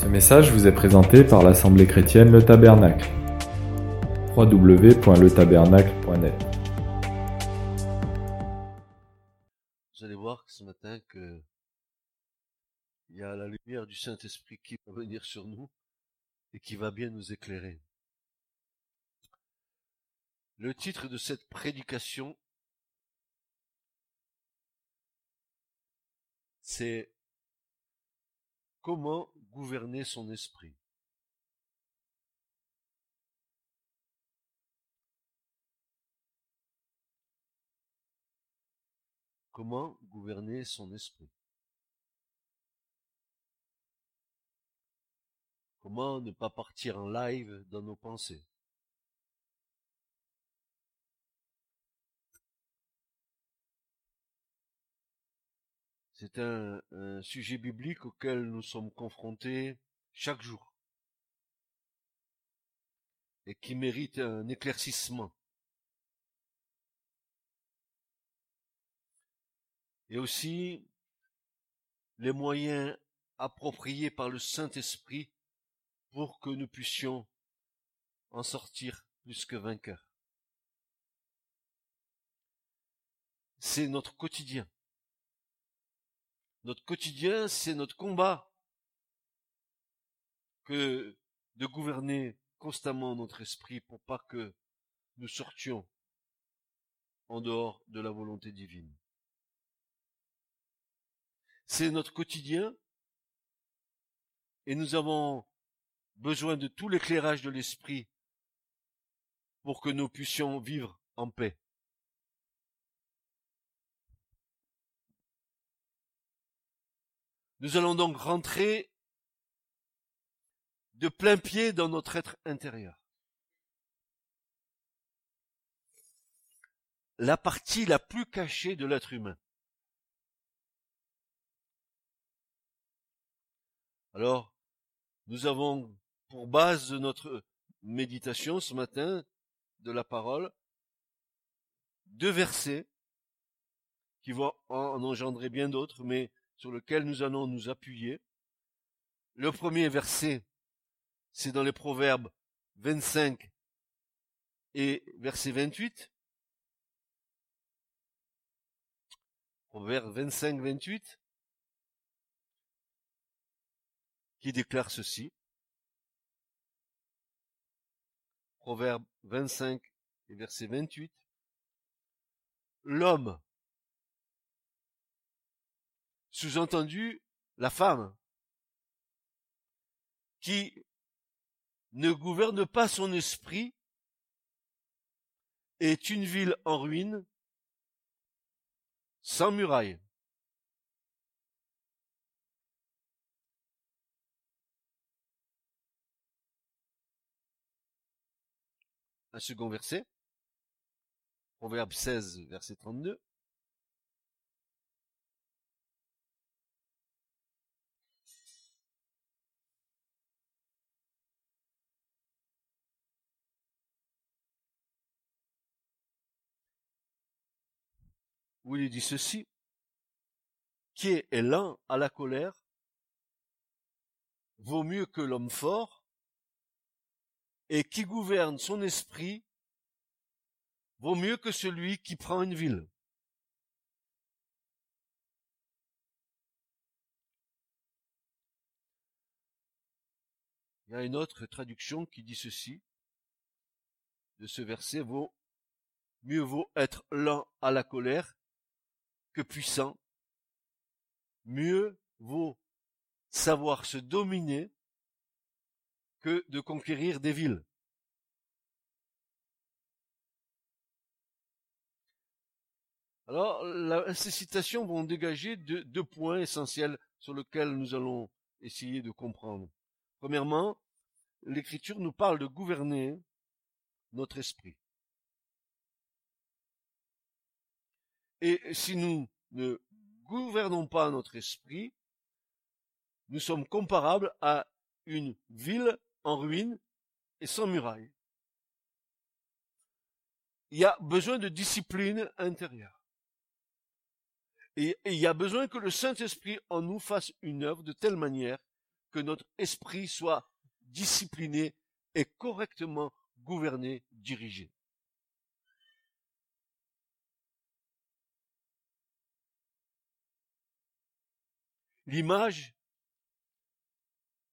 Ce message vous est présenté par l'Assemblée Chrétienne Le Tabernacle. www.letabernacle.net. Vous allez voir ce matin que il y a la lumière du Saint-Esprit qui va venir sur nous et qui va bien nous éclairer. Le titre de cette prédication, c'est « Comment gouverner son esprit ?» Comment gouverner son esprit ? Comment ne pas partir en live dans nos pensées ? C'est un sujet biblique auquel nous sommes confrontés chaque jour et qui mérite un éclaircissement. Et aussi les moyens appropriés par le Saint-Esprit pour que nous puissions en sortir plus que vainqueurs. C'est notre quotidien. Notre quotidien, c'est notre combat que de gouverner constamment notre esprit pour pas que nous sortions en dehors de la volonté divine. C'est notre quotidien et nous avons besoin de tout l'éclairage de l'esprit pour que nous puissions vivre en paix. Nous allons donc rentrer de plein pied dans notre être intérieur. La partie la plus cachée de l'être humain. Alors, nous avons pour base de notre méditation ce matin de la parole 2 versets qui vont en engendrer bien d'autres, mais sur lequel nous allons nous appuyer. Le premier verset, c'est dans les Proverbes 25 et verset 28. Proverbes 25-28, qui déclare ceci. Proverbes 25 et verset 28. L'homme, sous-entendu, la femme, qui ne gouverne pas son esprit, est une ville en ruine, sans muraille. Un second verset, Proverbe 16, verset 32. Où il dit ceci, qui est lent à la colère, vaut mieux que l'homme fort, et qui gouverne son esprit, vaut mieux que celui qui prend une ville. Il y a une autre traduction qui dit ceci, de ce verset, mieux vaut être lent à la colère, que puissant, mieux vaut savoir se dominer que de conquérir des villes. Alors, ces citations vont dégager deux points essentiels sur lesquels nous allons essayer de comprendre. Premièrement, l'Écriture nous parle de gouverner notre esprit. Et si nous ne gouvernons pas notre esprit, nous sommes comparables à une ville en ruine et sans muraille. Il y a besoin de discipline intérieure. Et il y a besoin que le Saint-Esprit en nous fasse une œuvre de telle manière que notre esprit soit discipliné et correctement gouverné, dirigé. L'image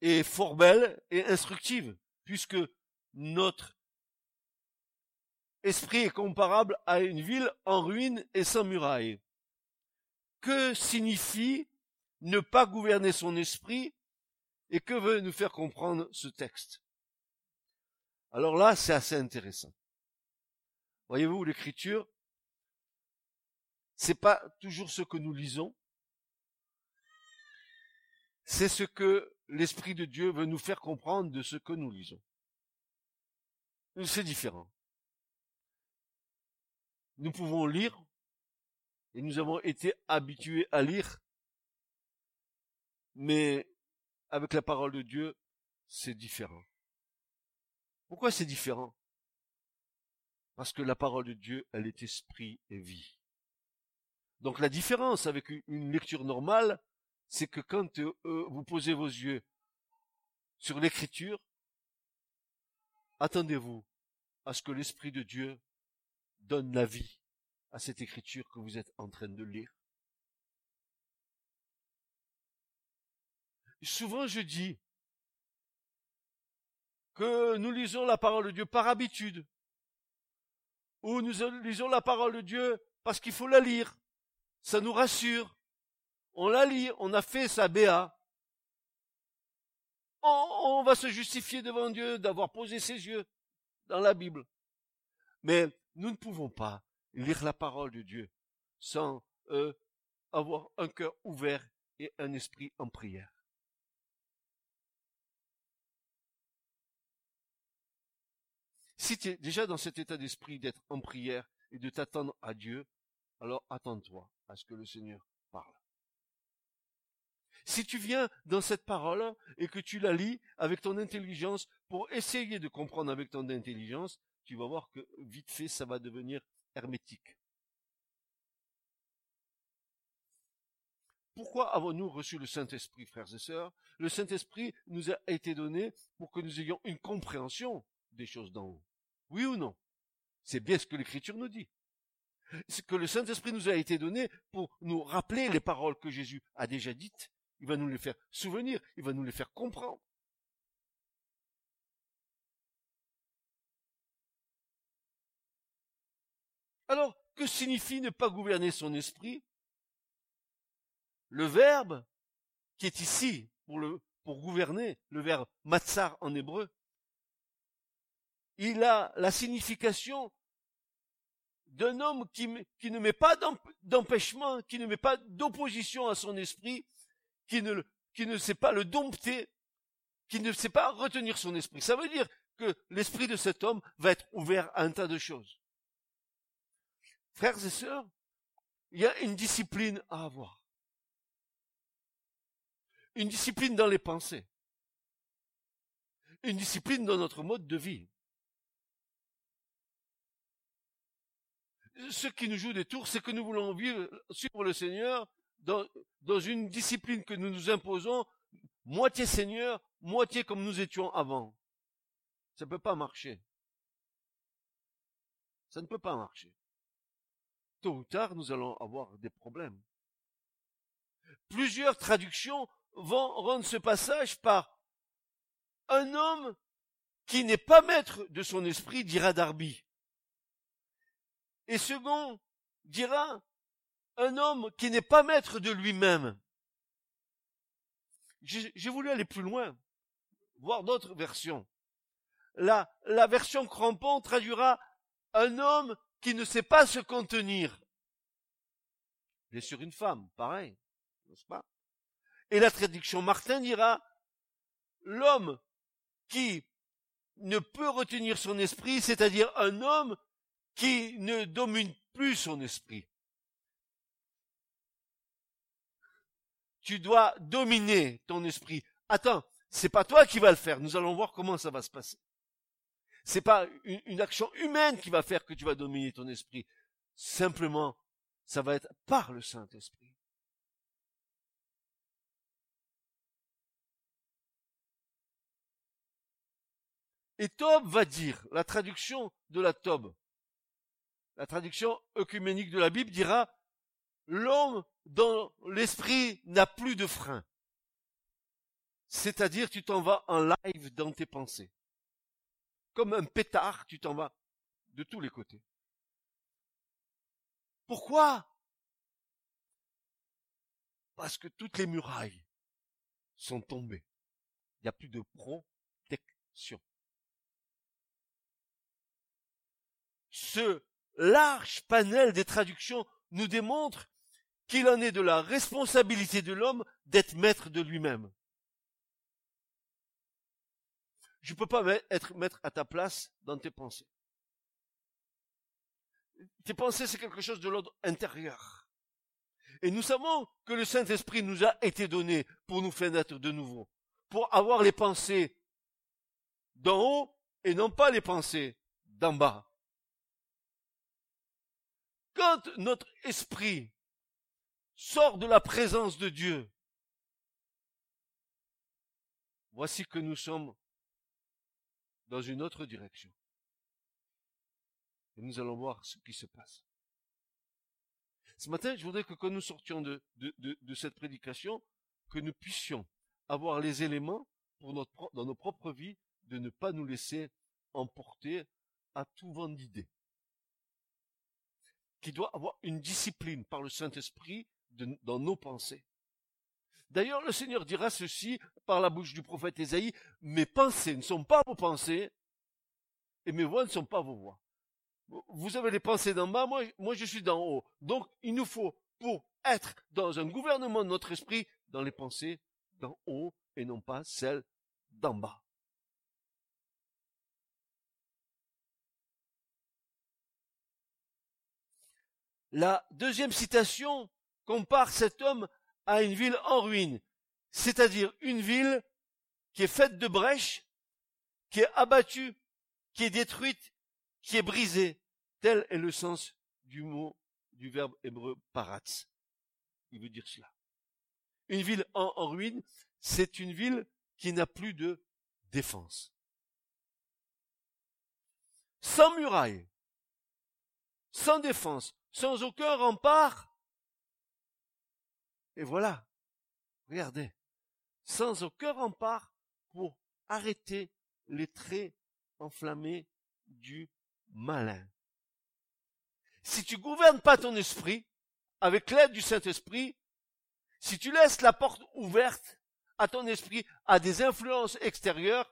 est formelle et instructive, puisque notre esprit est comparable à une ville en ruine et sans muraille. Que signifie ne pas gouverner son esprit et que veut nous faire comprendre ce texte? Alors là, c'est assez intéressant. Voyez-vous, l'écriture, c'est pas toujours ce que nous lisons, c'est ce que l'Esprit de Dieu veut nous faire comprendre de ce que nous lisons. C'est différent. Nous pouvons lire, et nous avons été habitués à lire, mais avec la parole de Dieu, c'est différent. Pourquoi c'est différent? Parce que la parole de Dieu, elle est esprit et vie. Donc la différence avec une lecture normale, c'est que quand vous posez vos yeux sur l'écriture, attendez-vous à ce que l'Esprit de Dieu donne la vie à cette écriture que vous êtes en train de lire. Souvent je dis que nous lisons la parole de Dieu par habitude, ou nous lisons la parole de Dieu parce qu'il faut la lire, ça nous rassure. On la lit, on a fait sa BA. On va se justifier devant Dieu d'avoir posé ses yeux dans la Bible. Mais nous ne pouvons pas lire la parole de Dieu sans avoir un cœur ouvert et un esprit en prière. Si tu es déjà dans cet état d'esprit d'être en prière et de t'attendre à Dieu, alors attends-toi à ce que le Seigneur parle. Si tu viens dans cette parole et que tu la lis avec ton intelligence pour essayer de comprendre avec ton intelligence, tu vas voir que vite fait, ça va devenir hermétique. Pourquoi avons-nous reçu le Saint-Esprit, frères et sœurs? Le Saint-Esprit nous a été donné pour que nous ayons une compréhension des choses d'en haut. Oui ou non? C'est bien ce que l'Écriture nous dit. C'est que le Saint-Esprit nous a été donné pour nous rappeler les paroles que Jésus a déjà dites. Il va nous les faire souvenir, il va nous les faire comprendre. Alors, que signifie ne pas gouverner son esprit? Le verbe qui est ici pour gouverner, le verbe matsar en hébreu, il a la signification d'un homme qui ne met pas d'empêchement, qui ne met pas d'opposition à son esprit, qui ne sait pas le dompter, qui ne sait pas retenir son esprit. Ça veut dire que l'esprit de cet homme va être ouvert à un tas de choses. Frères et sœurs, il y a une discipline à avoir. Une discipline dans les pensées. Une discipline dans notre mode de vie. Ce qui nous joue des tours, c'est que nous voulons vivre, suivre le Seigneur dans une discipline que nous nous imposons, moitié Seigneur, moitié comme nous étions avant. Ça ne peut pas marcher. Ça ne peut pas marcher. Tôt ou tard, nous allons avoir des problèmes. Plusieurs traductions vont rendre ce passage par « un homme qui n'est pas maître de son esprit » dira Darby. Et second dira « un homme qui n'est pas maître de lui-même ». J'ai voulu aller plus loin, voir d'autres versions. La version Crampon traduira « un homme qui ne sait pas se contenir ». Bien sûr, une femme, pareil, n'est-ce pas? Et la traduction Martin dira « l'homme qui ne peut retenir son esprit, c'est-à-dire un homme qui ne domine plus son esprit. » Tu dois dominer ton esprit. Attends, c'est pas toi qui vas le faire. Nous allons voir comment ça va se passer. C'est pas une action humaine qui va faire que tu vas dominer ton esprit. Simplement, ça va être par le Saint-Esprit. Et Tob va dire, la traduction de la Tob, la traduction œcuménique de la Bible dira « L'homme dans l'esprit n'a plus de frein ». C'est-à-dire, tu t'en vas en live dans tes pensées. Comme un pétard, tu t'en vas de tous les côtés. Pourquoi ? Parce que toutes les murailles sont tombées. Il n'y a plus de protection. Ce large panel des traductions nous démontre qu'il en est de la responsabilité de l'homme d'être maître de lui-même. Je ne peux pas être maître à ta place dans tes pensées. Tes pensées, c'est quelque chose de l'ordre intérieur. Et nous savons que le Saint-Esprit nous a été donné pour nous faire naître de nouveau, pour avoir les pensées d'en haut et non pas les pensées d'en bas. Quand notre esprit sort de la présence de Dieu, voici que nous sommes dans une autre direction. Et nous allons voir ce qui se passe. Ce matin, je voudrais que quand nous sortions de cette prédication, que nous puissions avoir les éléments pour dans nos propres vies de ne pas nous laisser emporter à tout vent d'idées. Qui doit avoir une discipline par le Saint-Esprit dans nos pensées. D'ailleurs, le Seigneur dira ceci par la bouche du prophète Esaïe, « Mes pensées ne sont pas vos pensées, et mes voix ne sont pas vos voix. » Vous avez les pensées d'en bas, moi je suis d'en haut. Donc, il nous faut, pour être dans un gouvernement de notre esprit, dans les pensées d'en haut, et non pas celles d'en bas. La deuxième citation compare cet homme à une ville en ruine, c'est-à-dire une ville qui est faite de brèches, qui est abattue, qui est détruite, qui est brisée. Tel est le sens du mot, du verbe hébreu paratz. Il veut dire cela. Une ville en ruine, c'est une ville qui n'a plus de défense. Sans muraille, sans défense, sans aucun rempart. Et voilà, regardez, sans aucun rempart pour arrêter les traits enflammés du malin. Si tu gouvernes pas ton esprit, avec l'aide du Saint-Esprit, si tu laisses la porte ouverte à ton esprit, à des influences extérieures,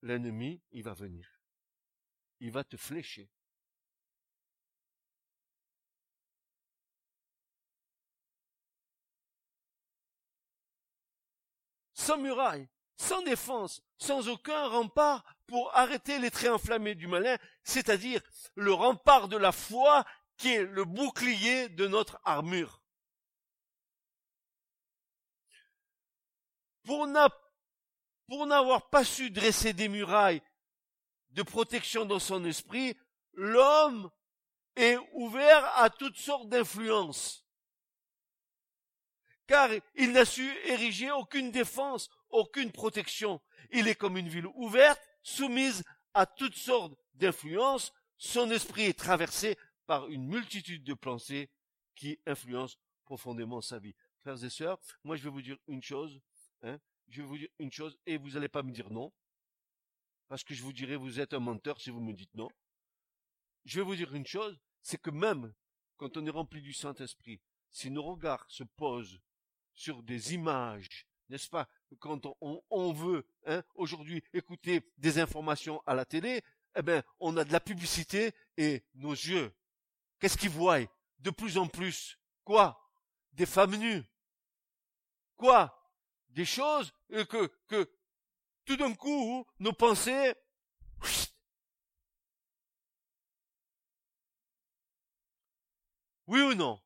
l'ennemi, il va venir. Il va te flécher. Sans muraille, sans défense, sans aucun rempart pour arrêter les traits enflammés du malin, c'est-à-dire le rempart de la foi qui est le bouclier de notre armure. Pour n'avoir pas su dresser des murailles de protection dans son esprit, l'homme est ouvert à toutes sortes d'influences. Car il n'a su ériger aucune défense, aucune protection. Il est comme une ville ouverte, soumise à toutes sortes d'influences. Son esprit est traversé par une multitude de pensées qui influencent profondément sa vie. Frères et sœurs, moi je vais vous dire une chose, et vous n'allez pas me dire non, parce que je vous dirai vous êtes un menteur si vous me dites non. Je vais vous dire une chose, c'est que même quand on est rempli du Saint-Esprit, si nos regards se posent sur des images, n'est-ce pas, quand on veut, aujourd'hui, écouter des informations à la télé, eh ben, on a de la publicité et nos yeux, qu'est-ce qu'ils voient? De plus en plus, quoi? Des femmes nues. Quoi? Des choses que tout d'un coup, nos pensées, oui ou non?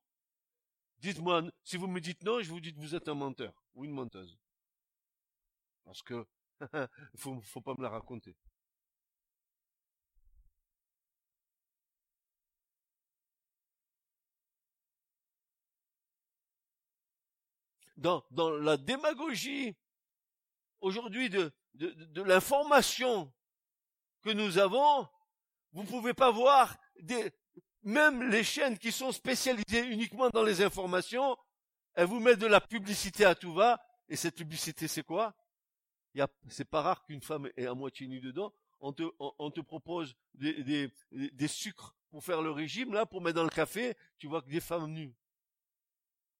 Dites-moi, si vous me dites non, je vous dis que vous êtes un menteur ou une menteuse. Parce que, faut pas me la raconter. Dans la démagogie, aujourd'hui, de l'information que nous avons, vous ne pouvez pas voir même les chaînes qui sont spécialisées uniquement dans les informations, elles vous mettent de la publicité à tout va, et cette publicité c'est quoi? C'est pas rare qu'une femme est à moitié nue dedans, on te propose des sucres pour faire le régime, là, pour mettre dans le café, tu vois que des femmes nues.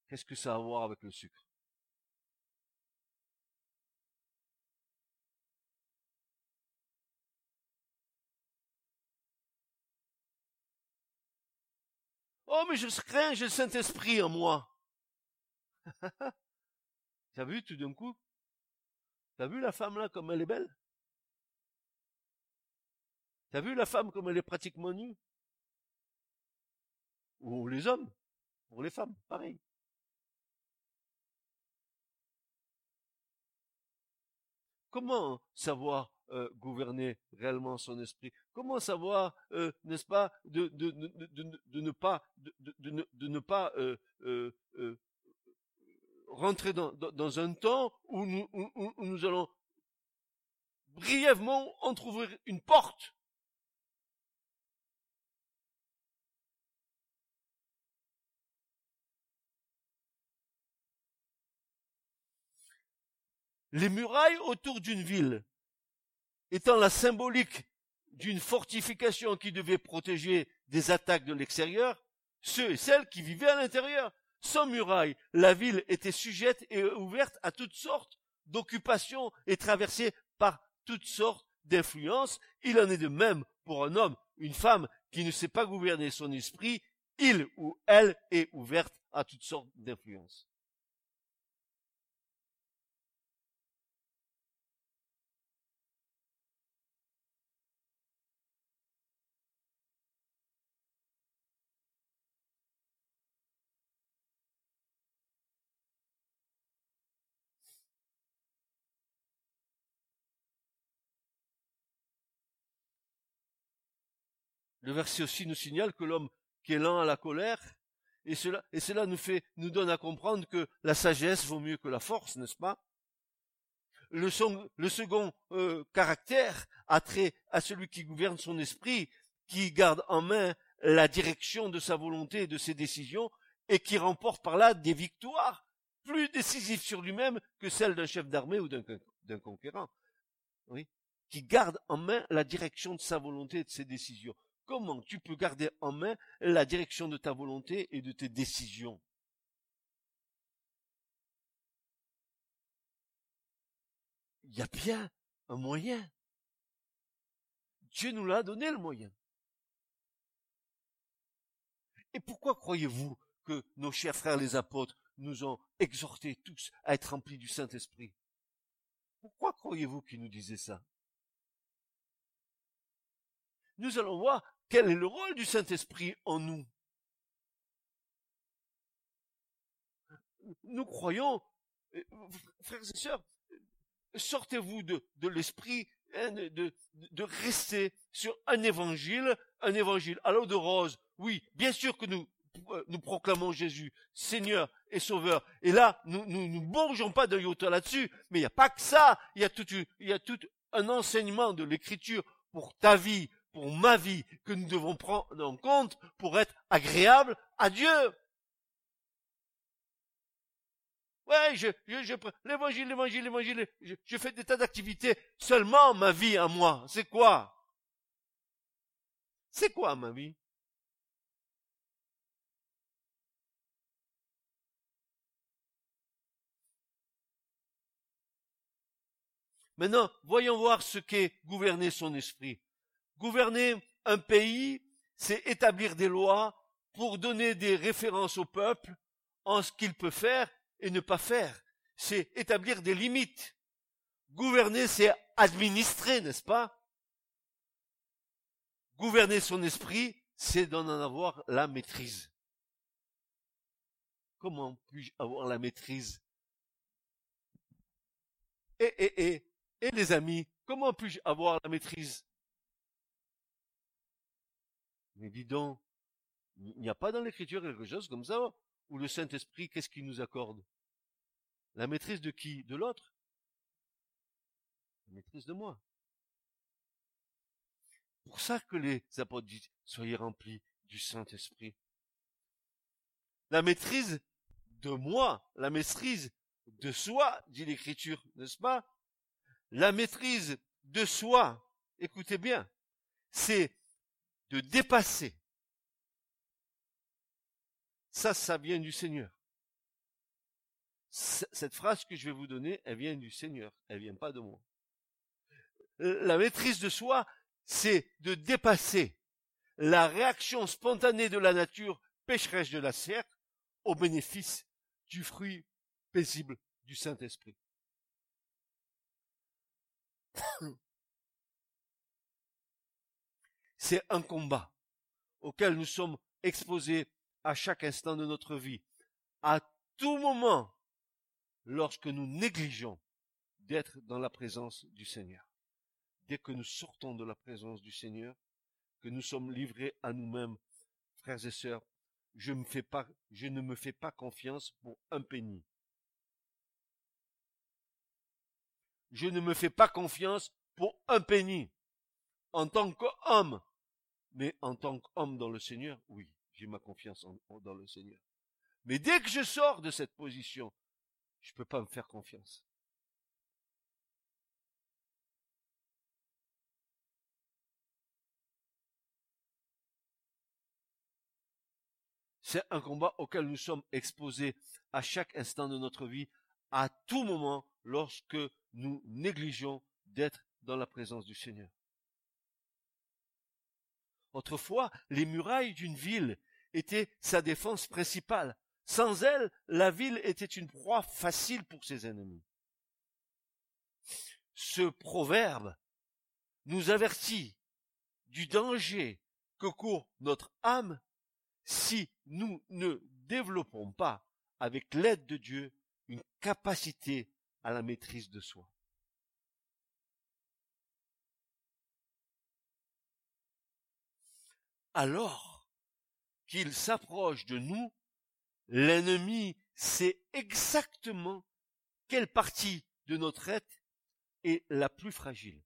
Qu'est-ce que ça a à voir avec le sucre? Oh, mais je crains, j'ai le Saint-Esprit en moi. T'as vu tout d'un coup? T'as vu la femme là comme elle est belle? T'as vu la femme comme elle est pratiquement nue? Ou les hommes, pour les femmes, pareil. Comment savoir gouverner réellement son esprit? Comment savoir, n'est-ce pas, de ne pas rentrer dans un temps où nous allons brièvement entrouvrir une porte? Les murailles autour d'une ville, étant la symbolique d'une fortification qui devait protéger des attaques de l'extérieur, ceux et celles qui vivaient à l'intérieur. Sans muraille, la ville était sujette et ouverte à toutes sortes d'occupations et traversée par toutes sortes d'influences. Il en est de même pour un homme, une femme qui ne sait pas gouverner son esprit, il ou elle est ouverte à toutes sortes d'influences. Le verset aussi nous signale que l'homme qui est lent à la colère, et cela nous donne à comprendre que la sagesse vaut mieux que la force, n'est-ce pas? Le second caractère a trait à celui qui gouverne son esprit, qui garde en main la direction de sa volonté et de ses décisions, et qui remporte par là des victoires plus décisives sur lui-même que celles d'un chef d'armée ou d'un conquérant. Oui, qui garde en main la direction de sa volonté et de ses décisions. Comment tu peux garder en main la direction de ta volonté et de tes décisions? Il y a bien un moyen. Dieu nous l'a donné, le moyen. Et pourquoi croyez-vous que nos chers frères les apôtres nous ont exhortés tous à être remplis du Saint-Esprit? Pourquoi croyez-vous qu'ils nous disaient ça? Nous allons voir quel est le rôle du Saint-Esprit en nous. Nous croyons, frères et sœurs, sortez-vous de l'esprit, de rester sur un évangile à l'eau de rose. Oui, bien sûr que nous proclamons Jésus, Seigneur et Sauveur. Et là, nous ne bourgeons pas de yota là-dessus, mais il n'y a pas que ça. Il y a tout un enseignement de l'Écriture pour ta vie, pour ma vie, que nous devons prendre en compte pour être agréable à Dieu. Ouais, l'évangile, je fais des tas d'activités, seulement ma vie à moi, c'est quoi? C'est quoi ma vie? Maintenant, voyons voir ce qu'est gouverner son esprit. Gouverner un pays, c'est établir des lois pour donner des références au peuple en ce qu'il peut faire et ne pas faire. C'est établir des limites. Gouverner, c'est administrer, n'est-ce pas? Gouverner son esprit, c'est d'en avoir la maîtrise. Comment puis-je avoir la maîtrise? Et les amis, comment puis-je avoir la maîtrise? Mais dis donc, il n'y a pas dans l'Écriture quelque chose comme ça, où le Saint-Esprit, qu'est-ce qu'il nous accorde? La maîtrise de qui? De l'autre? La maîtrise de moi. pour ça que les apôtres disent « Soyez remplis du Saint-Esprit ». La maîtrise de moi, la maîtrise de soi, dit l'Écriture, n'est-ce pas? La maîtrise de soi, écoutez bien, c'est de dépasser. Ça vient du Seigneur. Cette phrase que je vais vous donner, elle vient du Seigneur, elle vient pas de moi. La maîtrise de soi, c'est de dépasser la réaction spontanée de la nature pécheresse de la chair au bénéfice du fruit paisible du Saint-Esprit. C'est un combat auquel nous sommes exposés à chaque instant de notre vie, à tout moment, lorsque nous négligeons d'être dans la présence du Seigneur. Dès que nous sortons de la présence du Seigneur, que nous sommes livrés à nous-mêmes, frères et sœurs, je ne me fais pas confiance pour un penny. Je ne me fais pas confiance pour un penny. En tant qu'homme, mais en tant qu'homme dans le Seigneur, oui, j'ai ma confiance dans le Seigneur. Mais dès que je sors de cette position, je peux pas me faire confiance. C'est un combat auquel nous sommes exposés à chaque instant de notre vie, à tout moment, lorsque nous négligeons d'être dans la présence du Seigneur. Autrefois, les murailles d'une ville étaient sa défense principale. Sans elles, la ville était une proie facile pour ses ennemis. Ce proverbe nous avertit du danger que court notre âme si nous ne développons pas, avec l'aide de Dieu, une capacité à la maîtrise de soi. Alors qu'il s'approche de nous, l'ennemi sait exactement quelle partie de notre être est la plus fragile,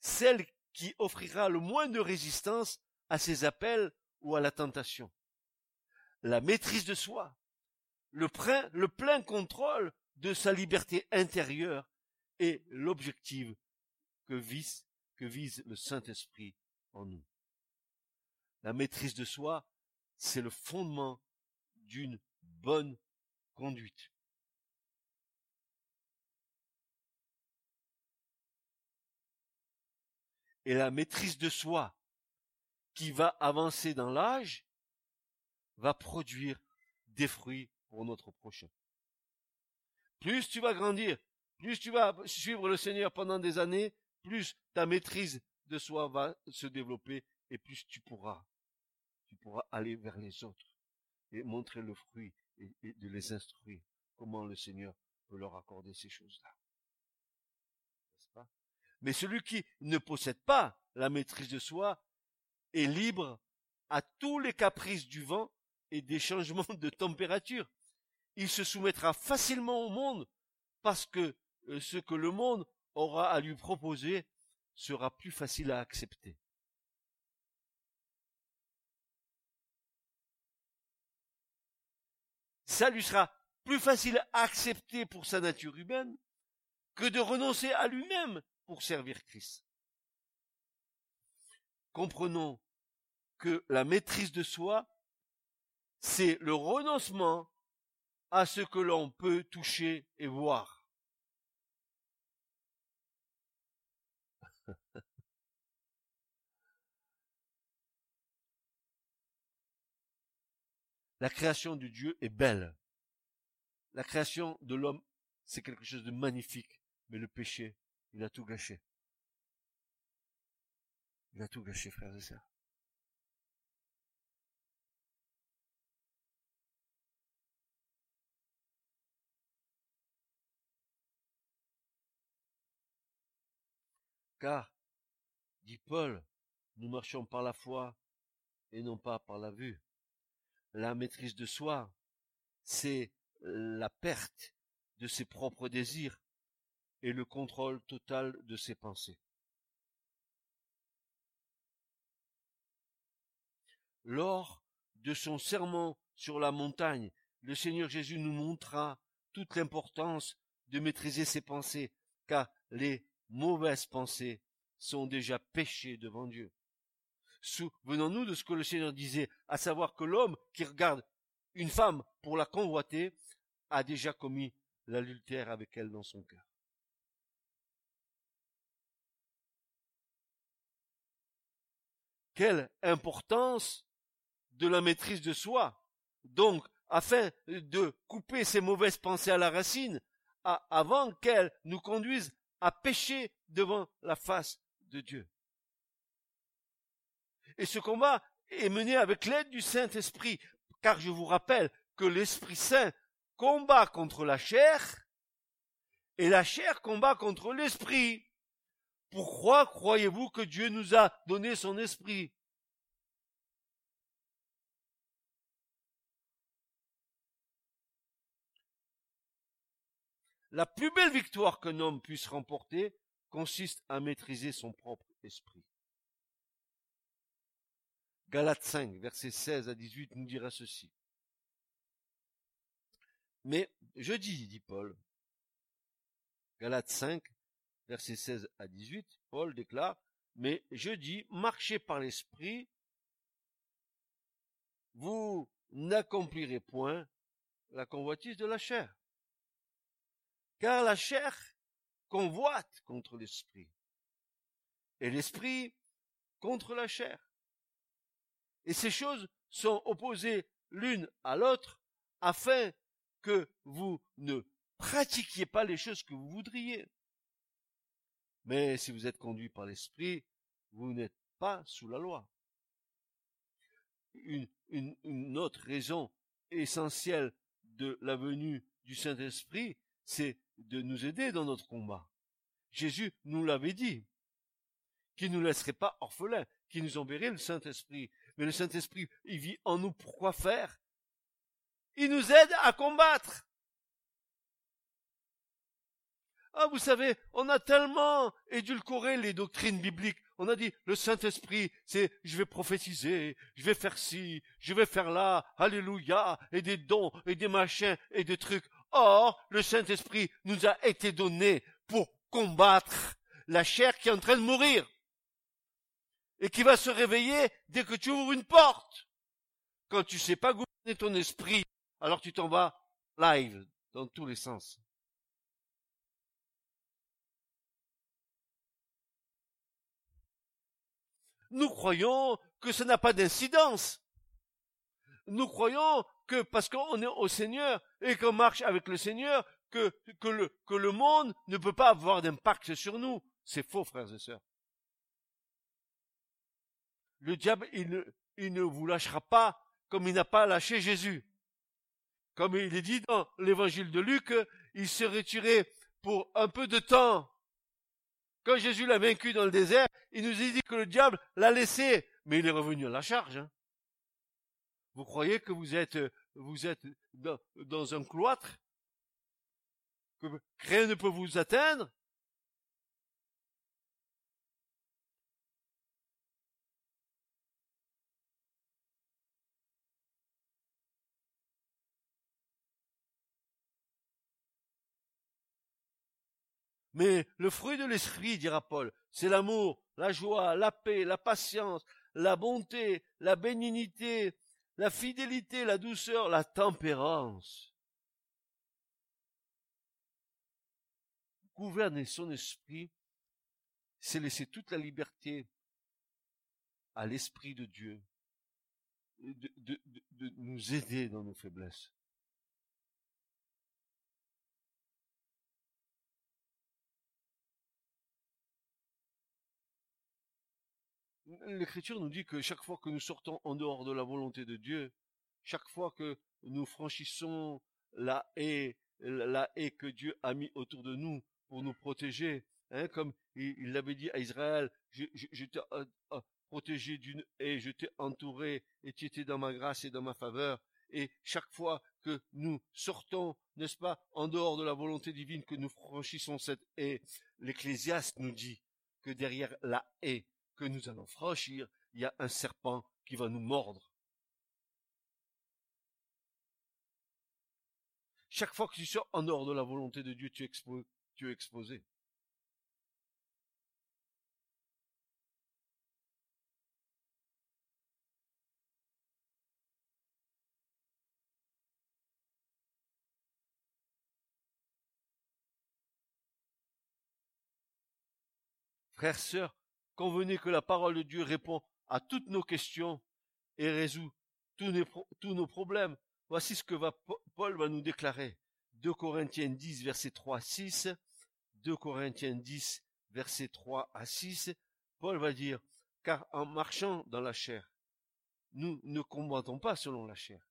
celle qui offrira le moins de résistance à ses appels ou à la tentation. La maîtrise de soi, le plein contrôle de sa liberté intérieure est l'objectif que vise le Saint-Esprit en nous. La maîtrise de soi, c'est le fondement d'une bonne conduite. Et la maîtrise de soi qui va avancer dans l'âge va produire des fruits pour notre prochain. Plus tu vas grandir, plus tu vas suivre le Seigneur pendant des années, plus ta maîtrise de soi va se développer et plus tu pourras aller vers les autres et montrer le fruit et de les instruire comment le Seigneur peut leur accorder ces choses-là. N'est-ce pas? Mais celui qui ne possède pas la maîtrise de soi est libre à tous les caprices du vent et des changements de température. Il se soumettra facilement au monde parce que ce que le monde aura à lui proposer sera plus facile à accepter. Ça lui sera plus facile à accepter pour sa nature humaine que de renoncer à lui-même pour servir Christ. Comprenons que la maîtrise de soi, c'est le renoncement à ce que l'on peut toucher et voir. La création de Dieu est belle. La création de l'homme, c'est quelque chose de magnifique. Mais le péché, il a tout gâché. Il a tout gâché, frères et sœurs. Car, dit Paul, nous marchons par la foi et non pas par la vue. La maîtrise de soi, c'est la perte de ses propres désirs et le contrôle total de ses pensées. lors de son sermon sur la montagne, le Seigneur Jésus nous montra toute l'importance de maîtriser ses pensées, car les mauvaises pensées sont déjà péchées devant Dieu. Souvenons-nous de ce que le Seigneur disait, à savoir que l'homme qui regarde une femme pour la convoiter a déjà commis l'adultère avec elle dans son cœur. Quelle importance de la maîtrise de soi! Donc, afin de couper ces mauvaises pensées à la racine, avant qu'elles nous conduisent à pécher devant la face de Dieu. Et ce combat est mené avec l'aide du Saint-Esprit, car je vous rappelle que l'Esprit Saint combat contre la chair, et la chair combat contre l'Esprit. Pourquoi croyez-vous que Dieu nous a donné son Esprit ? La plus belle victoire qu'un homme puisse remporter consiste à maîtriser son propre esprit. Galates 5, versets 16 à 18 nous dira ceci. Mais je dis, dit Paul, Galates 5, versets 16 à 18, Paul déclare, mais je dis, marchez par l'esprit, vous n'accomplirez point la convoitise de la chair. Car la chair convoite contre l'esprit, et l'esprit contre la chair. Et ces choses sont opposées l'une à l'autre, afin que vous ne pratiquiez pas les choses que vous voudriez. Mais si vous êtes conduit par l'esprit, vous n'êtes pas sous la loi. Une autre raison essentielle de la venue du Saint-Esprit, c'est de nous aider dans notre combat. Jésus nous l'avait dit, qu'il ne nous laisserait pas orphelins, qu'il nous enverrait le Saint-Esprit. Mais le Saint-Esprit, il vit en nous pour quoi faire ? Il nous aide à combattre. Ah, vous savez, on a tellement édulcoré les doctrines bibliques. On a dit, le Saint-Esprit, c'est je vais prophétiser, je vais faire ci, je vais faire là, alléluia, et des dons, et des machins, et des trucs. Or, le Saint-Esprit nous a été donné pour combattre la chair qui est en train de mourir et qui va se réveiller dès que tu ouvres une porte. Quand tu ne sais pas gouverner ton esprit, alors tu t'en vas live dans tous les sens. Nous croyons que ça n'a pas d'incidence. Nous croyons que parce qu'on est au Seigneur et qu'on marche avec le Seigneur, que le monde ne peut pas avoir d'impact sur nous. C'est faux, frères et sœurs. Le diable, il ne vous lâchera pas comme il n'a pas lâché Jésus. Comme il est dit dans l'évangile de Luc, il s'est retiré pour un peu de temps. Quand Jésus l'a vaincu dans le désert, il nous a dit que le diable l'a laissé, mais il est revenu à la charge. Vous croyez que vous êtes dans un cloître, que rien ne peut vous atteindre? Mais le fruit de l'esprit, dira Paul, c'est l'amour, la joie, la paix, la patience, la bonté, la bénignité, la fidélité, la douceur, la tempérance. Gouverner son esprit, c'est laisser toute la liberté à l'esprit de Dieu, de nous aider dans nos faiblesses. L'Écriture nous dit que chaque fois que nous sortons en dehors de la volonté de Dieu, chaque fois que nous franchissons la haie que Dieu a mis autour de nous pour nous protéger, comme il l'avait dit à Israël, je t'ai protégé d'une haie, je t'ai entouré et tu étais dans ma grâce et dans ma faveur. Et chaque fois que nous sortons, n'est-ce pas, en dehors de la volonté divine, que nous franchissons cette haie, l'Ecclésiaste nous dit que derrière la haie que nous allons franchir, il y a un serpent qui va nous mordre. Chaque fois que tu sors en dehors de la volonté de Dieu, tu es exposé. Frères, sœurs, convenez que la parole de Dieu répond à toutes nos questions et résout tous nos problèmes. Voici ce que Paul va nous déclarer. 2 Corinthiens 10, versets 3 à 6. 2 Corinthiens 10, versets 3 à 6. Paul va dire, « Car en marchant dans la chair, nous ne combattons pas selon la chair.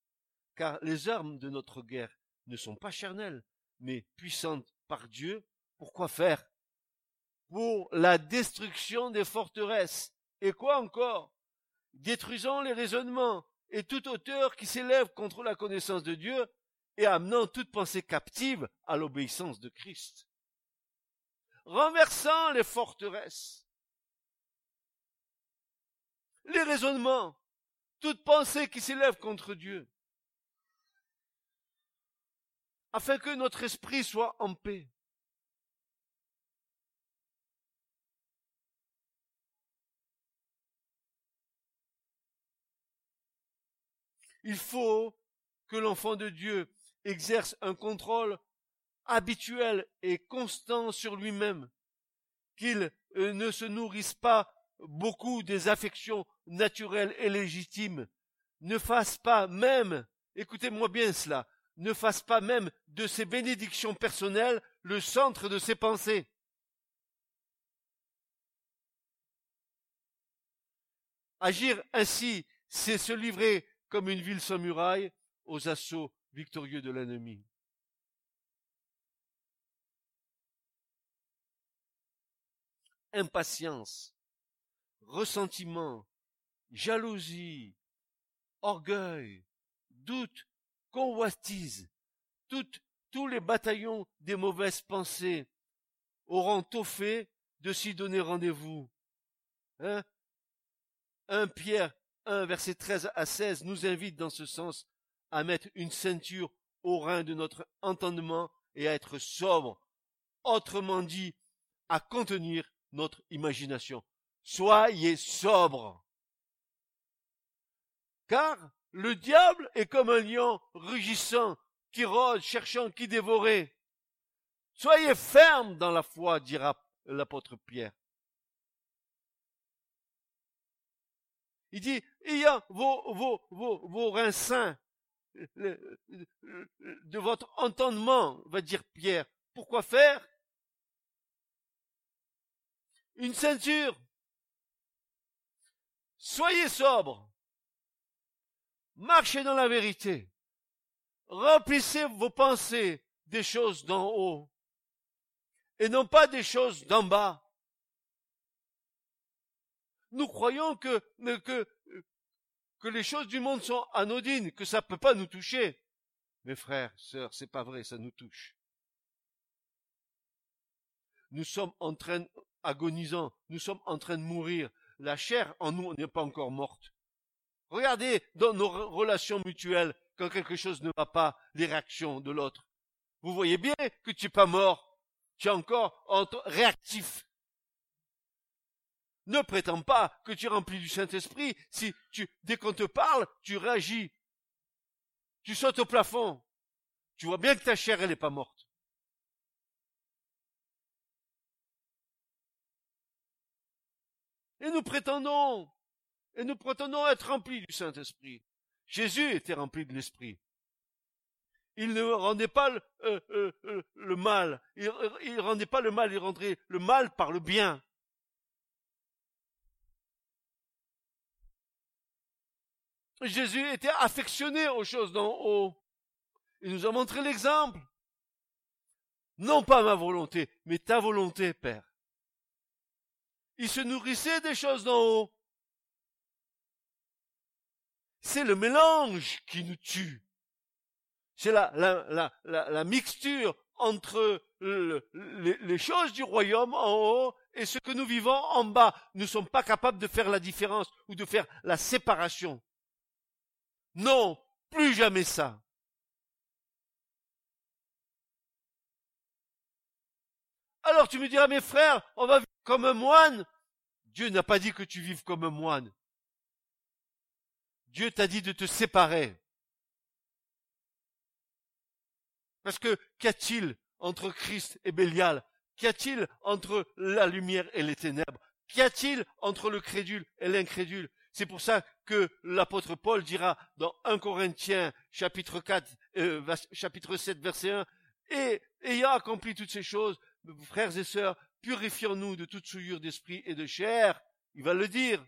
Car les armes de notre guerre ne sont pas charnelles, mais puissantes par Dieu. Pourquoi faire ? Pour la destruction des forteresses. Et quoi encore? Détruisant les raisonnements et toute hauteur qui s'élève contre la connaissance de Dieu et amenant toute pensée captive à l'obéissance de Christ. Renversant les forteresses, les raisonnements, toute pensée qui s'élève contre Dieu, afin que notre esprit soit en paix. Il faut que l'enfant de Dieu exerce un contrôle habituel et constant sur lui-même, qu'il ne se nourrisse pas beaucoup des affections naturelles et légitimes, ne fasse pas même, écoutez-moi bien cela, ne fasse pas même de ses bénédictions personnelles le centre de ses pensées. Agir ainsi, c'est se livrer comme une ville sans muraille, aux assauts victorieux de l'ennemi. Impatience, ressentiment, jalousie, orgueil, doute, convoitise, tous les bataillons des mauvaises pensées auront tôt fait de s'y donner rendez-vous. 1 Pierre 1, verset 13 à 16, nous invite dans ce sens à mettre une ceinture au rein de notre entendement et à être sobre, autrement dit, à contenir notre imagination. Soyez sobre, car le diable est comme un lion rugissant, qui rôde, cherchant qui dévorer. Soyez ferme dans la foi, dira l'apôtre Pierre. Il dit, ayant vos reins sains de votre entendement, va dire Pierre. Pourquoi faire? Une ceinture. Soyez sobre. Marchez dans la vérité. Remplissez vos pensées des choses d'en haut et non pas des choses d'en bas. Nous croyons que les choses du monde sont anodines, que ça peut pas nous toucher. Mes frères, sœurs, c'est pas vrai, ça nous touche. Nous sommes en train agonisant, nous sommes en train de mourir. La chair en nous n'est pas encore morte. Regardez dans nos relations mutuelles, quand quelque chose ne va pas, les réactions de l'autre. Vous voyez bien que tu n'es pas mort, tu es encore réactif. Ne prétends pas que tu es rempli du Saint-Esprit si dès qu'on te parle, tu réagis. Tu sautes au plafond. Tu vois bien que ta chair, elle n'est pas morte. Et nous prétendons être remplis du Saint-Esprit. Jésus était rempli de l'Esprit. Il ne rendait pas le mal. Il rendait pas le mal, il rendait le mal par le bien. Jésus était affectionné aux choses d'en haut. Il nous a montré l'exemple. Non pas ma volonté, mais ta volonté, Père. Il se nourrissait des choses d'en haut. C'est le mélange qui nous tue. C'est la mixture entre les choses du royaume en haut et ce que nous vivons en bas. Nous ne sommes pas capables de faire la différence ou de faire la séparation. Non, plus jamais ça. Alors tu me diras, mes frères, on va vivre comme un moine. Dieu n'a pas dit que tu vives comme un moine. Dieu t'a dit de te séparer. Parce que qu'y a-t-il entre Christ et Bélial? Qu'y a-t-il entre la lumière et les ténèbres? Qu'y a-t-il entre le crédule et l'incrédule? C'est pour ça que l'apôtre Paul dira dans 1 Corinthiens chapitre 4, chapitre 7, verset 1, « Et ayant accompli toutes ces choses, frères et sœurs, purifions-nous de toute souillure d'esprit et de chair. » Il va le dire.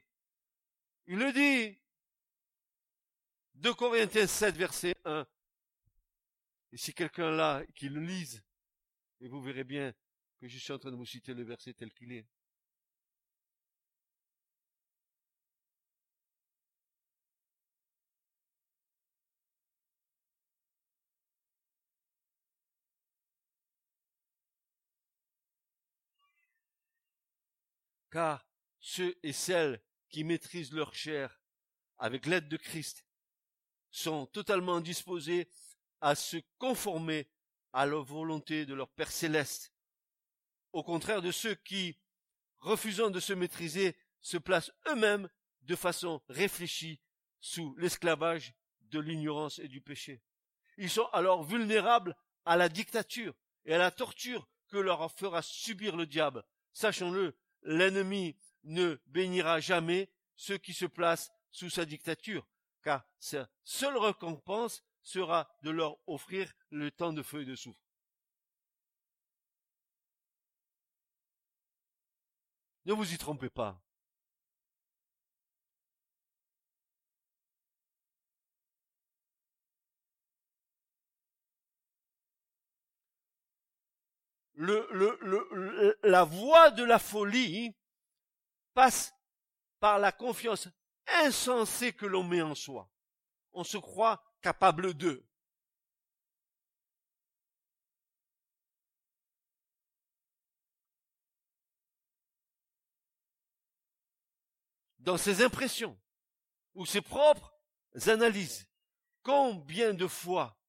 Il le dit. 2 Corinthiens 7, verset 1. Et si quelqu'un là, qui le lise, et vous verrez bien que je suis en train de vous citer le verset tel qu'il est. Car ceux et celles qui maîtrisent leur chair avec l'aide de Christ sont totalement disposés à se conformer à la volonté de leur Père Céleste, au contraire de ceux qui, refusant de se maîtriser, se placent eux-mêmes de façon réfléchie sous l'esclavage de l'ignorance et du péché. Ils sont alors vulnérables à la dictature et à la torture que leur fera subir le diable. Sachons-le, l'ennemi ne bénira jamais ceux qui se placent sous sa dictature, car sa seule récompense sera de leur offrir le temps de feu et de soufre. Ne vous y trompez pas. La voie de la folie passe par la confiance insensée que l'on met en soi. On se croit capable d'eux. Dans ses impressions ou ses propres analyses, combien de fois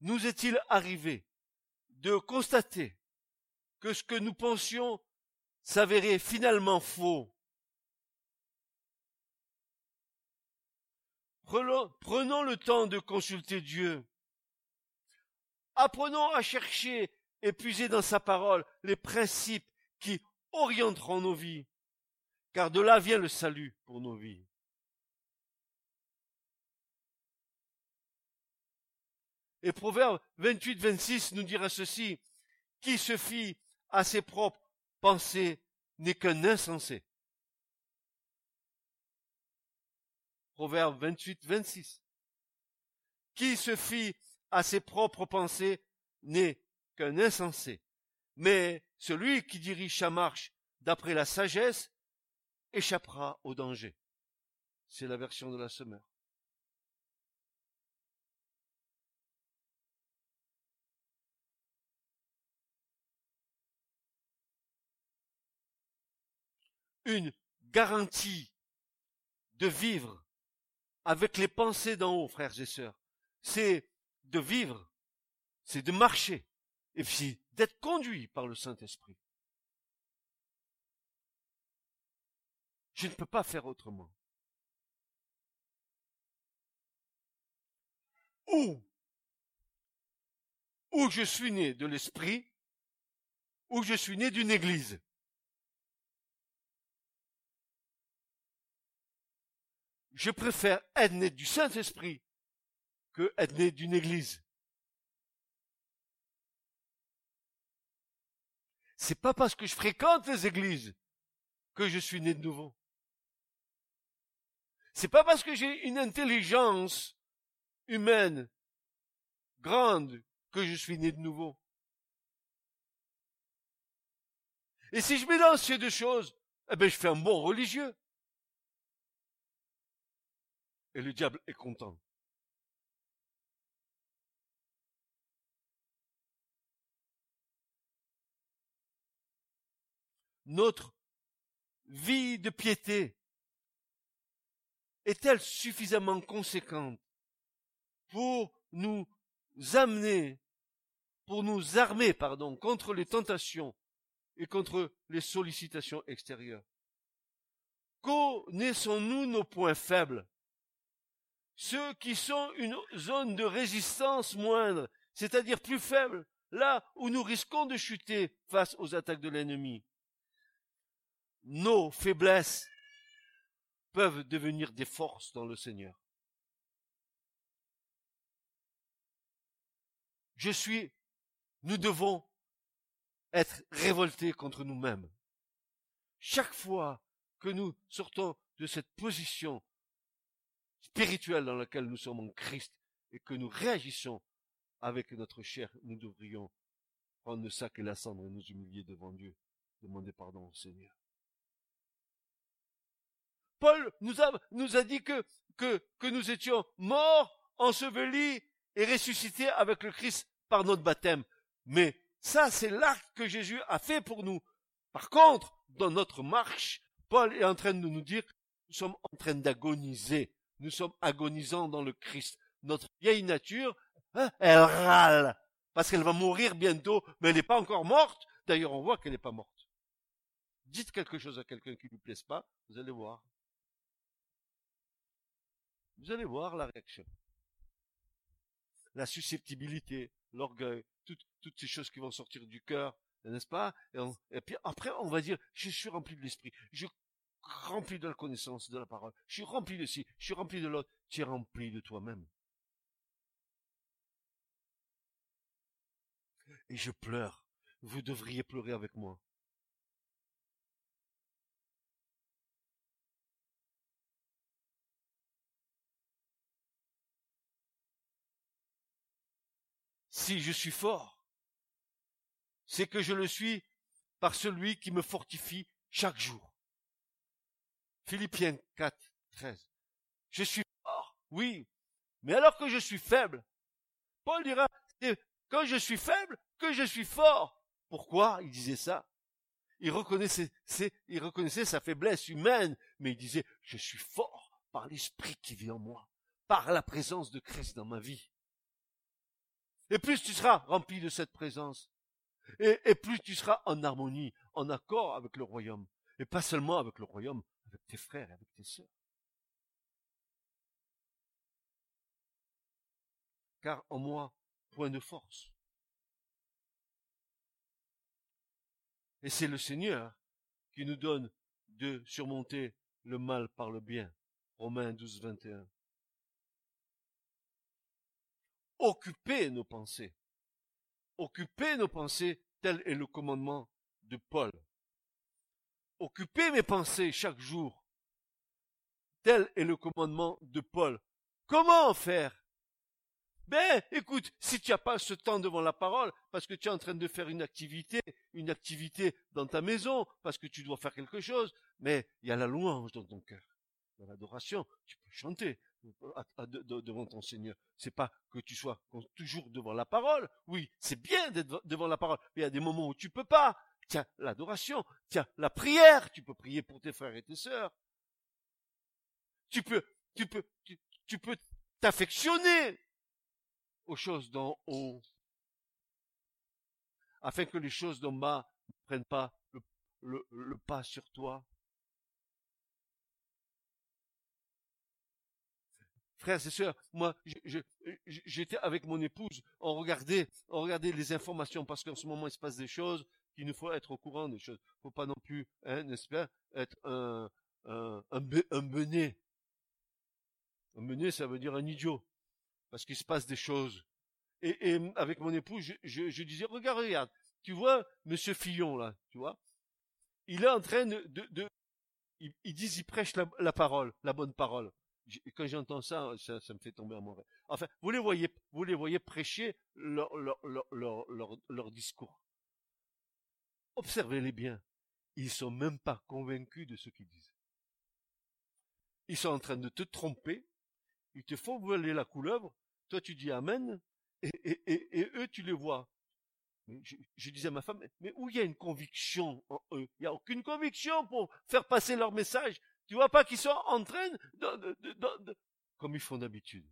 nous est-il arrivé de constater que ce que nous pensions s'avérait finalement faux? Prenons le temps de consulter Dieu. Apprenons à chercher et puiser dans sa parole les principes qui orienteront nos vies, car de là vient le salut pour nos vies. Et Proverbe 28-26 nous dira ceci, « Qui se fie à ses propres pensées n'est qu'un insensé. » Proverbe 28-26. « Qui se fie à ses propres pensées n'est qu'un insensé. Mais celui qui dirige sa marche d'après la sagesse échappera au danger. » C'est la version de la semaine. Une garantie de vivre avec les pensées d'en haut, frères et sœurs. C'est de vivre, c'est de marcher, et puis d'être conduit par le Saint-Esprit. Je ne peux pas faire autrement. Ou je suis né de l'Esprit, ou je suis né d'une église. Je préfère être né du Saint-Esprit que être né d'une église. C'est pas parce que je fréquente les églises que je suis né de nouveau. C'est pas parce que j'ai une intelligence humaine grande que je suis né de nouveau. Et si je mélange ces deux choses, je fais un bon religieux. Et le diable est content. Notre vie de piété est-elle suffisamment conséquente pour nous amener pour nous armer, contre les tentations et contre les sollicitations extérieures. Connaissons-nous nos points faibles, ceux qui sont une zone de résistance moindre, c'est-à-dire plus faible, là où nous risquons de chuter face aux attaques de l'ennemi. Nos faiblesses peuvent devenir des forces dans le Seigneur. Nous devons être révoltés contre nous-mêmes. Chaque fois que nous sortons de cette position spirituelle dans laquelle nous sommes en Christ et que nous réagissons avec notre chair, nous devrions prendre le sac et la cendre et nous humilier devant Dieu, demander pardon au Seigneur. Paul nous a dit que nous étions morts, ensevelis et ressuscités avec le Christ par notre baptême. Mais ça, c'est l'acte que Jésus a fait pour nous. Par contre, dans notre marche, Paul est en train de nous dire, nous sommes en train d'agoniser. Nous sommes agonisants dans le Christ. Notre vieille nature, elle râle, parce qu'elle va mourir bientôt, mais elle n'est pas encore morte. D'ailleurs, on voit qu'elle n'est pas morte. Dites quelque chose à quelqu'un qui ne lui plaise pas, vous allez voir. Vous allez voir la réaction. La susceptibilité, l'orgueil, toutes ces choses qui vont sortir du cœur, n'est-ce pas? Et puis après, on va dire, je suis rempli de l'esprit, je suis rempli de la connaissance de la parole, je suis rempli de ci, je suis rempli de l'autre, tu es rempli de toi-même. Et je pleure. Vous devriez pleurer avec moi. Si je suis fort, c'est que je le suis par celui qui me fortifie chaque jour. Philippiens 4, 13. Je suis fort, oui, mais alors que je suis faible, Paul dira, c'est quand je suis faible que je suis fort. Pourquoi il disait ça? Il reconnaissait sa faiblesse humaine, mais il disait, je suis fort par l'esprit qui vit en moi, par la présence de Christ dans ma vie. Et plus tu seras rempli de cette présence, et plus tu seras en harmonie, en accord avec le royaume. Et pas seulement avec le royaume, avec tes frères et avec tes sœurs. Car en moi, point de force. Et c'est le Seigneur qui nous donne de surmonter le mal par le bien. Romains 12, 21. Occupez nos pensées, tel est le commandement de Paul. Occupez mes pensées chaque jour, tel est le commandement de Paul. Comment faire? Écoute, si tu n'as pas ce temps devant la parole, parce que tu es en train de faire une activité dans ta maison, parce que tu dois faire quelque chose, mais il y a la louange dans ton cœur, dans l'adoration, tu peux chanter. Devant ton Seigneur, c'est pas que tu sois toujours devant la parole. Oui, c'est bien d'être devant la parole, mais il y a des moments où tu peux pas. Tiens, l'adoration, tiens, la prière. Tu peux prier pour tes frères et tes sœurs. Tu peux t'affectionner aux choses d'en haut, afin que les choses d'en bas ne prennent pas le pas sur toi. Frères et sœurs, moi, j'étais avec mon épouse, on regardait les informations, parce qu'en ce moment, il se passe des choses qu'il nous faut être au courant des choses. Il ne faut pas non plus, n'est-ce pas, être un benêt. Un benêt, ça veut dire un idiot, parce qu'il se passe des choses. Et avec mon épouse, je disais, regarde, tu vois, monsieur Fillon, là, tu vois, il est en train de ils disent, il prêche la parole, la bonne parole. Quand j'entends ça me fait tomber à mon rêve. Enfin, vous les voyez prêcher leur discours. Observez-les bien. Ils sont même pas convaincus de ce qu'ils disent. Ils sont en train de te tromper. Ils te font voler la couleuvre. Toi, tu dis amen. Et eux, tu les vois. Je disais à ma femme, mais où il y a une conviction en eux? Il n'y a aucune conviction pour faire passer leur message. Tu vois pas qu'ils sont en train de comme ils font d'habitude.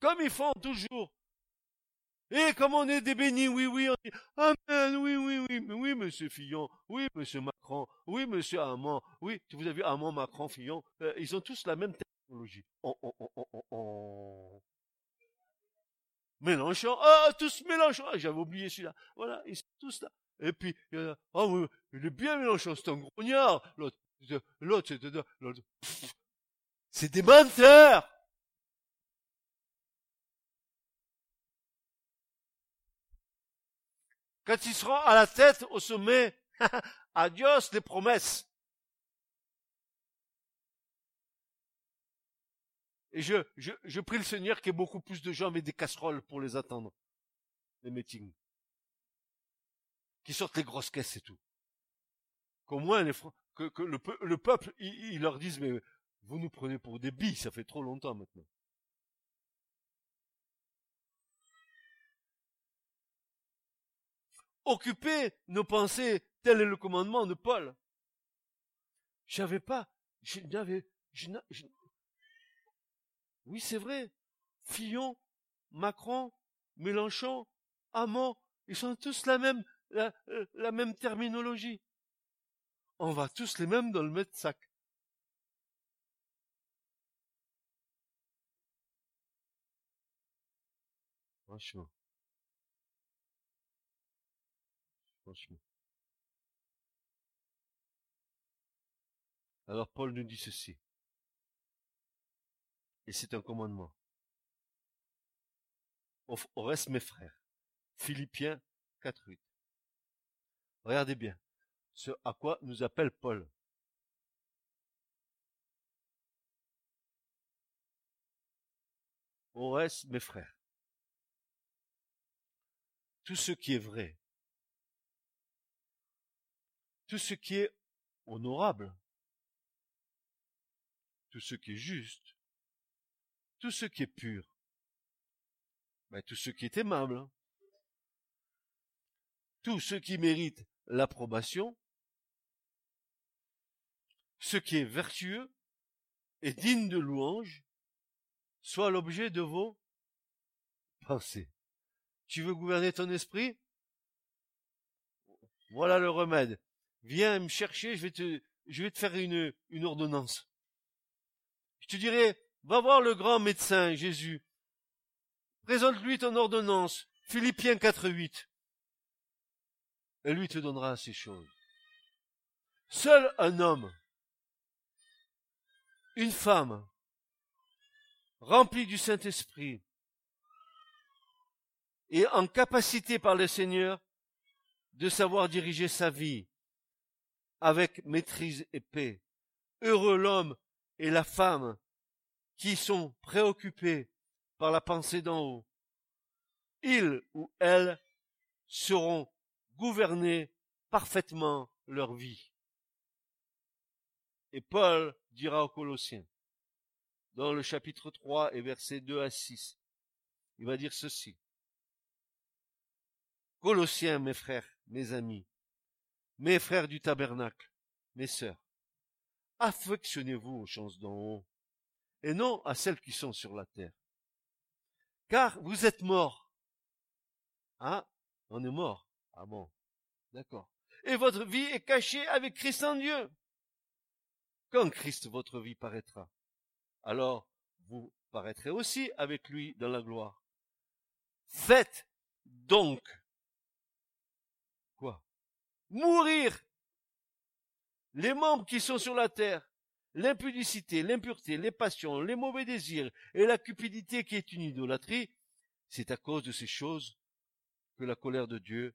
comme ils font toujours. Et comme on est des bénis, oui, on dit « Amen, oui, monsieur Fillon, oui, monsieur Macron, oui, monsieur Hamon, oui, vous avez vu Hamon, Macron, Fillon, ils ont tous la même technologie. Mélenchon, tous Mélenchon, j'avais oublié celui-là, voilà, ils sont tous là. Et puis, oui, il est bien Mélenchon, c'est un grognard, l'autre, c'est des menteurs. Quand ils seront à la tête, au sommet, adios les promesses. Et je prie le Seigneur qu'il y ait beaucoup plus de gens avec des casseroles pour les attendre, les meetings. Qui sortent les grosses caisses et tout. Qu'au moins, le peuple, il leur dise, mais vous nous prenez pour des billes, ça fait trop longtemps maintenant. Occuper nos pensées, tel est le commandement de Paul. Oui, c'est vrai. Fillon, Macron, Mélenchon, Hamon, ils sont tous la même terminologie. On va tous les mêmes dans le même sac. Franchement. Alors Paul nous dit ceci, et c'est un commandement. Au reste, mes frères, Philippiens 4:8. Regardez bien ce à quoi nous appelle Paul. Au reste, mes frères, tout ce qui est vrai, tout ce qui est honorable, tout ce qui est juste, tout ce qui est pur, tout ce qui est aimable, tout ce qui mérite l'approbation, ce qui est vertueux et digne de louange, soit l'objet de vos pensées. Tu veux gouverner ton esprit? Voilà le remède. Viens me chercher, je vais te faire une ordonnance. Je te dirai, va voir le grand médecin, Jésus. Présente-lui ton ordonnance, Philippiens 4:8. Et lui te donnera ces choses. Seul un homme, une femme, remplie du Saint-Esprit, et en capacité par le Seigneur de savoir diriger sa vie, avec maîtrise et paix. Heureux l'homme et la femme qui sont préoccupés par la pensée d'en haut. Ils ou elles seront gouvernés parfaitement leur vie. Et Paul dira aux Colossiens, dans le chapitre 3 et versets 2 à 6, il va dire ceci. Colossiens, mes frères, mes amis, mes frères du tabernacle, mes sœurs, affectionnez-vous aux choses d'en haut, et non à celles qui sont sur la terre. Car vous êtes morts. Hein? On est mort. Ah bon? D'accord. Et votre vie est cachée avec Christ en Dieu. Quand Christ votre vie paraîtra, alors vous paraîtrez aussi avec lui dans la gloire. Faites donc quoi? Mourir les membres qui sont sur la terre, l'impudicité, l'impureté, les passions, les mauvais désirs et la cupidité qui est une idolâtrie. C'est à cause de ces choses que la colère de Dieu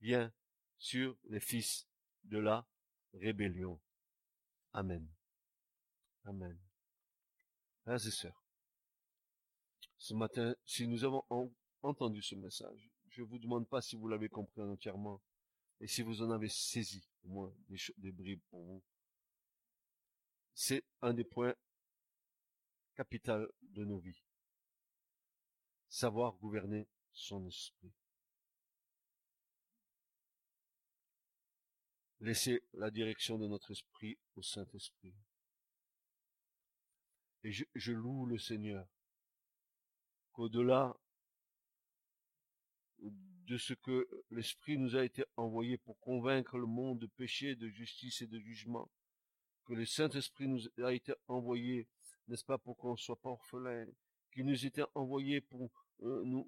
vient sur les fils de la rébellion. Amen. Amen. Frères et sœurs, ce matin, si nous avons entendu ce message, je ne vous demande pas si vous l'avez compris entièrement, et si vous en avez saisi, au moins, des bribes pour vous, c'est un des points capitaux de nos vies. Savoir gouverner son esprit. Laisser la direction de notre esprit au Saint-Esprit. Et je loue le Seigneur qu'au-delà de ce que l'Esprit nous a été envoyé pour convaincre le monde de péché, de justice et de jugement, que le Saint-Esprit nous a été envoyé, n'est-ce pas, pour qu'on ne soit pas orphelins, qu'il nous était envoyé pour nous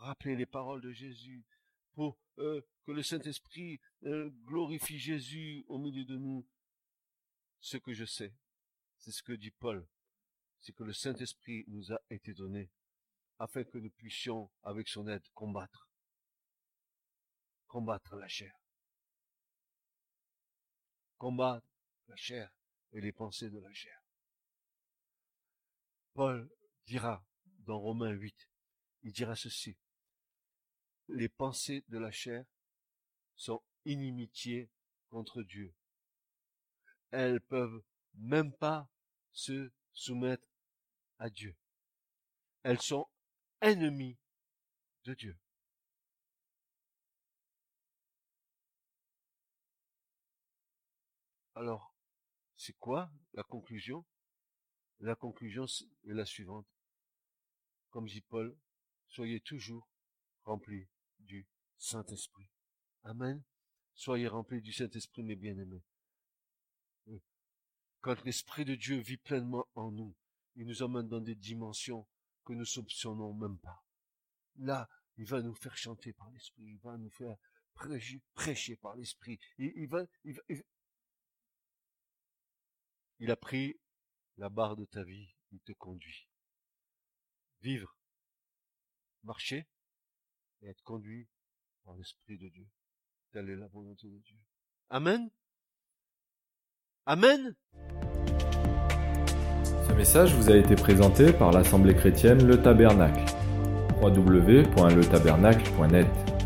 rappeler les paroles de Jésus, pour que le Saint-Esprit glorifie Jésus au milieu de nous. Ce que je sais, c'est ce que dit Paul, c'est que le Saint-Esprit nous a été donné, afin que nous puissions, avec son aide, combattre la chair. Combattre la chair et les pensées de la chair. Paul dira dans Romains 8, il dira ceci, les pensées de la chair sont inimitié contre Dieu. Elles peuvent même pas se soumettre à Dieu. Elles sont ennemies de Dieu. Alors, c'est quoi la conclusion? La conclusion est la suivante. Comme dit Paul, soyez toujours remplis du Saint-Esprit. Amen. Soyez remplis du Saint-Esprit, mes bien-aimés. Quand l'Esprit de Dieu vit pleinement en nous, il nous emmène dans des dimensions que nous ne soupçonnons même pas. Là, il va nous faire chanter par l'Esprit, il va nous faire prêcher par l'Esprit. Il a pris la barre de ta vie, il te conduit. Vivre, marcher et être conduit par l'Esprit de Dieu. Telle est la volonté de Dieu. Amen. Amen. Ce message vous a été présenté par l'Assemblée Chrétienne Le Tabernacle. www.letabernacle.net